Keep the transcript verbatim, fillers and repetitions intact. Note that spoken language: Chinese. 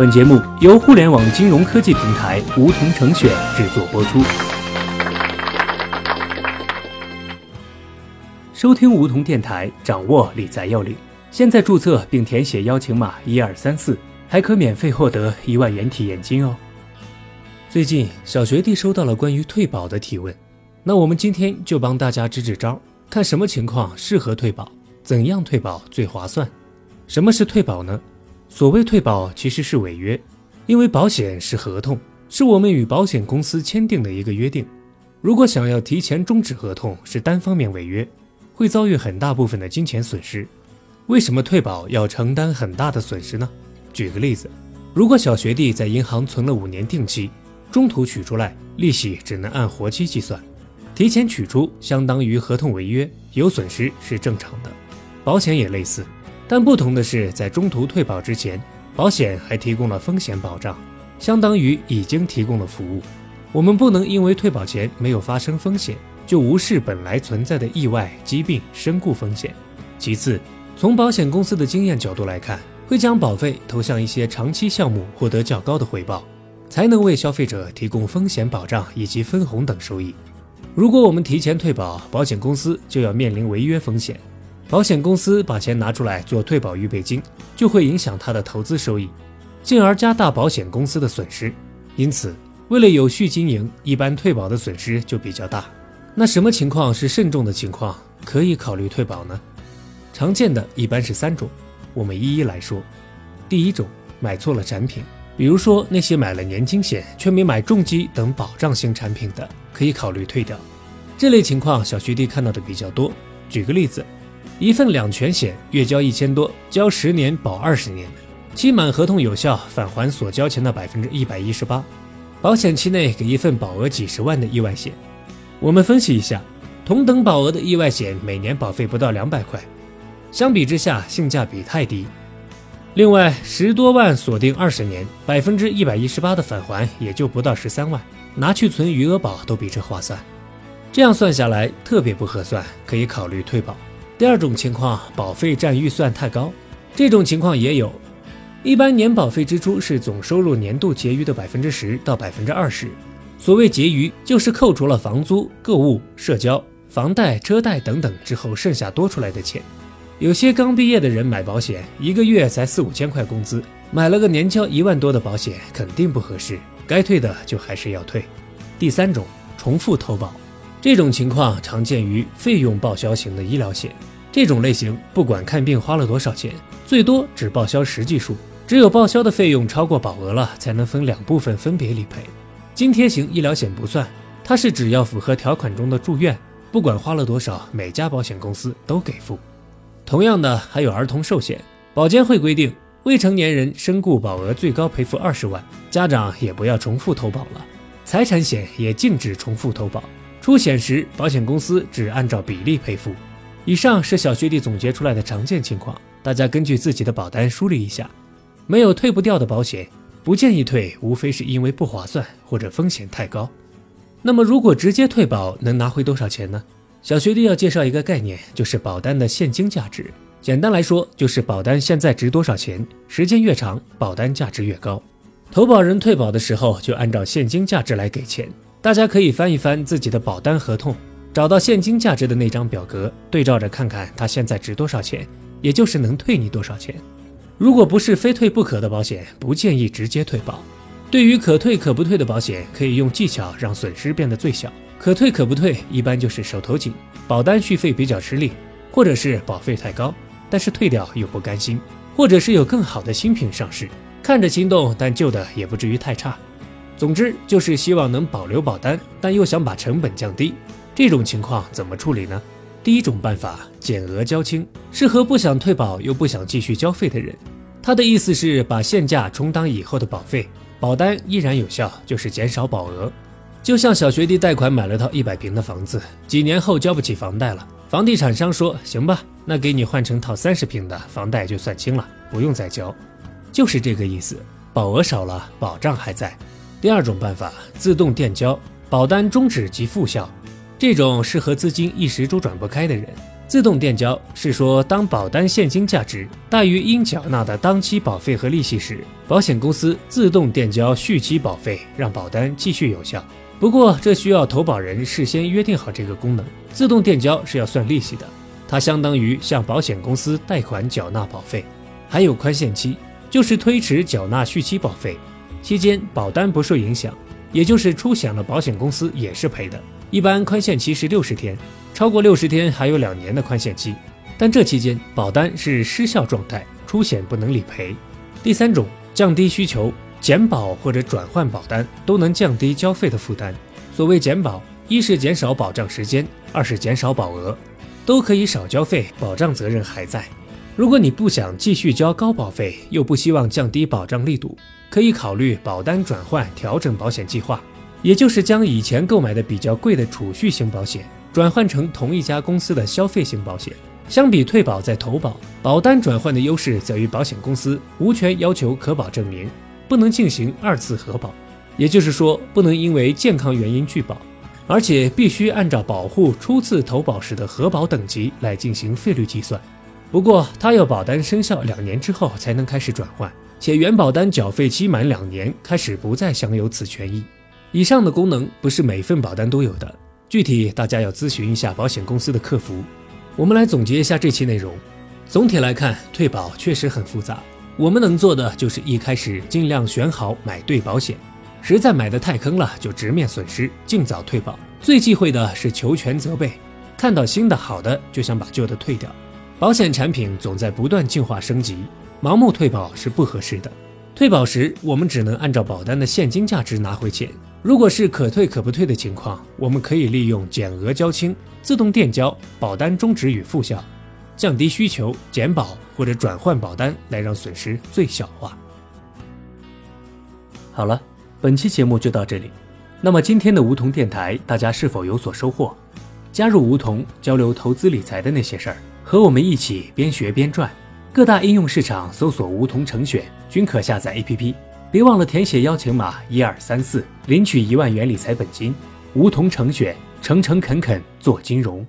本节目由互联网金融科技平台梧桐城选制作播出。收听梧桐电台，掌握理财要领。现在注册并填写邀请码一二三四，还可免费获得一万元体验金哦。最近小学弟收到了关于退保的提问，那我们今天就帮大家支支招，看什么情况适合退保，怎样退保最划算。什么是退保呢？所谓退保其实是违约，因为保险是合同，是我们与保险公司签订的一个约定。如果想要提前终止合同，是单方面违约，会遭遇很大部分的金钱损失。为什么退保要承担很大的损失呢？举个例子，如果小学弟在银行存了五年定期，中途取出来，利息只能按活期计算，提前取出相当于合同违约，有损失是正常的。保险也类似，但不同的是，在中途退保之前，保险还提供了风险保障，相当于已经提供了服务。我们不能因为退保前没有发生风险，就无视本来存在的意外、疾病、身故风险。其次，从保险公司的经验角度来看，会将保费投向一些长期项目，获得较高的回报，才能为消费者提供风险保障以及分红等收益。如果我们提前退保，保险公司就要面临违约风险。保险公司把钱拿出来做退保预备金，就会影响它的投资收益，进而加大保险公司的损失。因此，为了有序经营，一般退保的损失就比较大。那什么情况是慎重的情况，可以考虑退保呢？常见的一般是三种，我们一一来说。第一种，买错了产品，比如说那些买了年金险却没买重疾等保障型产品的，可以考虑退掉。这类情况小学弟看到的比较多。举个例子，一份两全险月交一千多，交十年保二十年，期满合同有效，返还所交钱的百分之一百一十八。保险期内给一份保额几十万的意外险。我们分析一下，同等保额的意外险每年保费不到两百块，相比之下性价比太低。另外，十多万锁定二十年，百分之一百一十八的返还也就不到十三万，拿去存余额宝都比这划算。这样算下来特别不合算，可以考虑退保。第二种情况，保费占预算太高，这种情况也有。一般年保费支出是总收入年度结余的百分之十到百分之二十。所谓结余，就是扣除了房租、购物、社交、房贷、车贷等等之后剩下多出来的钱。有些刚毕业的人买保险，一个月才四五千块工资，买了个年交一万多的保险，肯定不合适，该退的就还是要退。第三种，重复投保，这种情况常见于费用报销型的医疗险。这种类型不管看病花了多少钱，最多只报销实际数，只有报销的费用超过保额了，才能分两部分分别理赔。津贴型医疗险不算，它是只要符合条款中的住院，不管花了多少，每家保险公司都给付。同样的，还有儿童寿险，保监会规定，未成年人身故保额最高赔付二十万，家长也不要重复投保了。财产险也禁止重复投保，出险时保险公司只按照比例赔付。以上是小学弟总结出来的常见情况，大家根据自己的保单梳理一下。没有退不掉的保险，不建议退，无非是因为不划算或者风险太高。那么如果直接退保能拿回多少钱呢？小学弟要介绍一个概念，就是保单的现金价值。简单来说，就是保单现在值多少钱，时间越长，保单价值越高。投保人退保的时候就按照现金价值来给钱。大家可以翻一翻自己的保单合同，找到现金价值的那张表格，对照着看看它现在值多少钱，也就是能退你多少钱。如果不是非退不可的保险，不建议直接退保。对于可退可不退的保险，可以用技巧让损失变得最小。可退可不退一般就是手头紧，保单续费比较吃力，或者是保费太高，但是退掉又不甘心，或者是有更好的新品上市，看着心动，但旧的也不至于太差。总之就是希望能保留保单，但又想把成本降低。这种情况怎么处理呢？第一种办法，减额交清，适合不想退保又不想继续交费的人。他的意思是把现价充当以后的保费，保单依然有效，就是减少保额。就像小学弟贷款买了套一百平的房子，几年后交不起房贷了，房地产商说行吧，那给你换成套三十平的，房贷就算清了，不用再交，就是这个意思。保额少了，保障还在。第二种办法，自动垫交，保单终止即复效。这种适合资金一时周转不开的人，自动垫交是说，当保单现金价值大于应缴纳的当期保费和利息时，保险公司自动垫交续期保费，让保单继续有效。不过，这需要投保人事先约定好这个功能。自动垫交是要算利息的，它相当于向保险公司贷款缴纳保费。还有宽限期，就是推迟缴纳续期保费，期间保单不受影响，也就是出险了保险公司也是赔的。一般宽限期是六十天。超过六十天还有两年的宽限期，但这期间保单是失效状态，出险不能理赔。第三种，降低需求，减保或者转换保单都能降低交费的负担。所谓减保，一是减少保障时间，二是减少保额，都可以少交费，保障责任还在。如果你不想继续交高保费，又不希望降低保障力度，可以考虑保单转换，调整保险计划，也就是将以前购买的比较贵的储蓄型保险转换成同一家公司的消费型保险。相比退保再投保，保单转换的优势在于保险公司无权要求可保证明，不能进行二次核保，也就是说不能因为健康原因拒保，而且必须按照保护初次投保时的核保等级来进行费率计算。不过它要保单生效两年之后才能开始转换，且原保单缴费期满两年开始不再享有此权益。以上的功能不是每份保单都有的，具体大家要咨询一下保险公司的客服。我们来总结一下这期内容。总体来看，退保确实很复杂，我们能做的就是一开始尽量选好买对保险，实在买得太坑了就直面损失，尽早退保。最忌讳的是求全责备，看到新的好的就想把旧的退掉。保险产品总在不断进化升级，盲目退保是不合适的。退保时，我们只能按照保单的现金价值拿回钱。如果是可退可不退的情况，我们可以利用减额交清、自动垫交、保单终止与复效、降低需求、减保或者转换保单来让损失最小化。好了，本期节目就到这里。那么今天的梧桐电台，大家是否有所收获？加入梧桐，交流投资理财的那些事儿，和我们一起边学边赚。各大应用市场搜索梧桐成选，均可下载 A P P。别忘了填写邀请码一二三四，领取一万元理财本金。梧桐成选，诚诚恳恳做金融。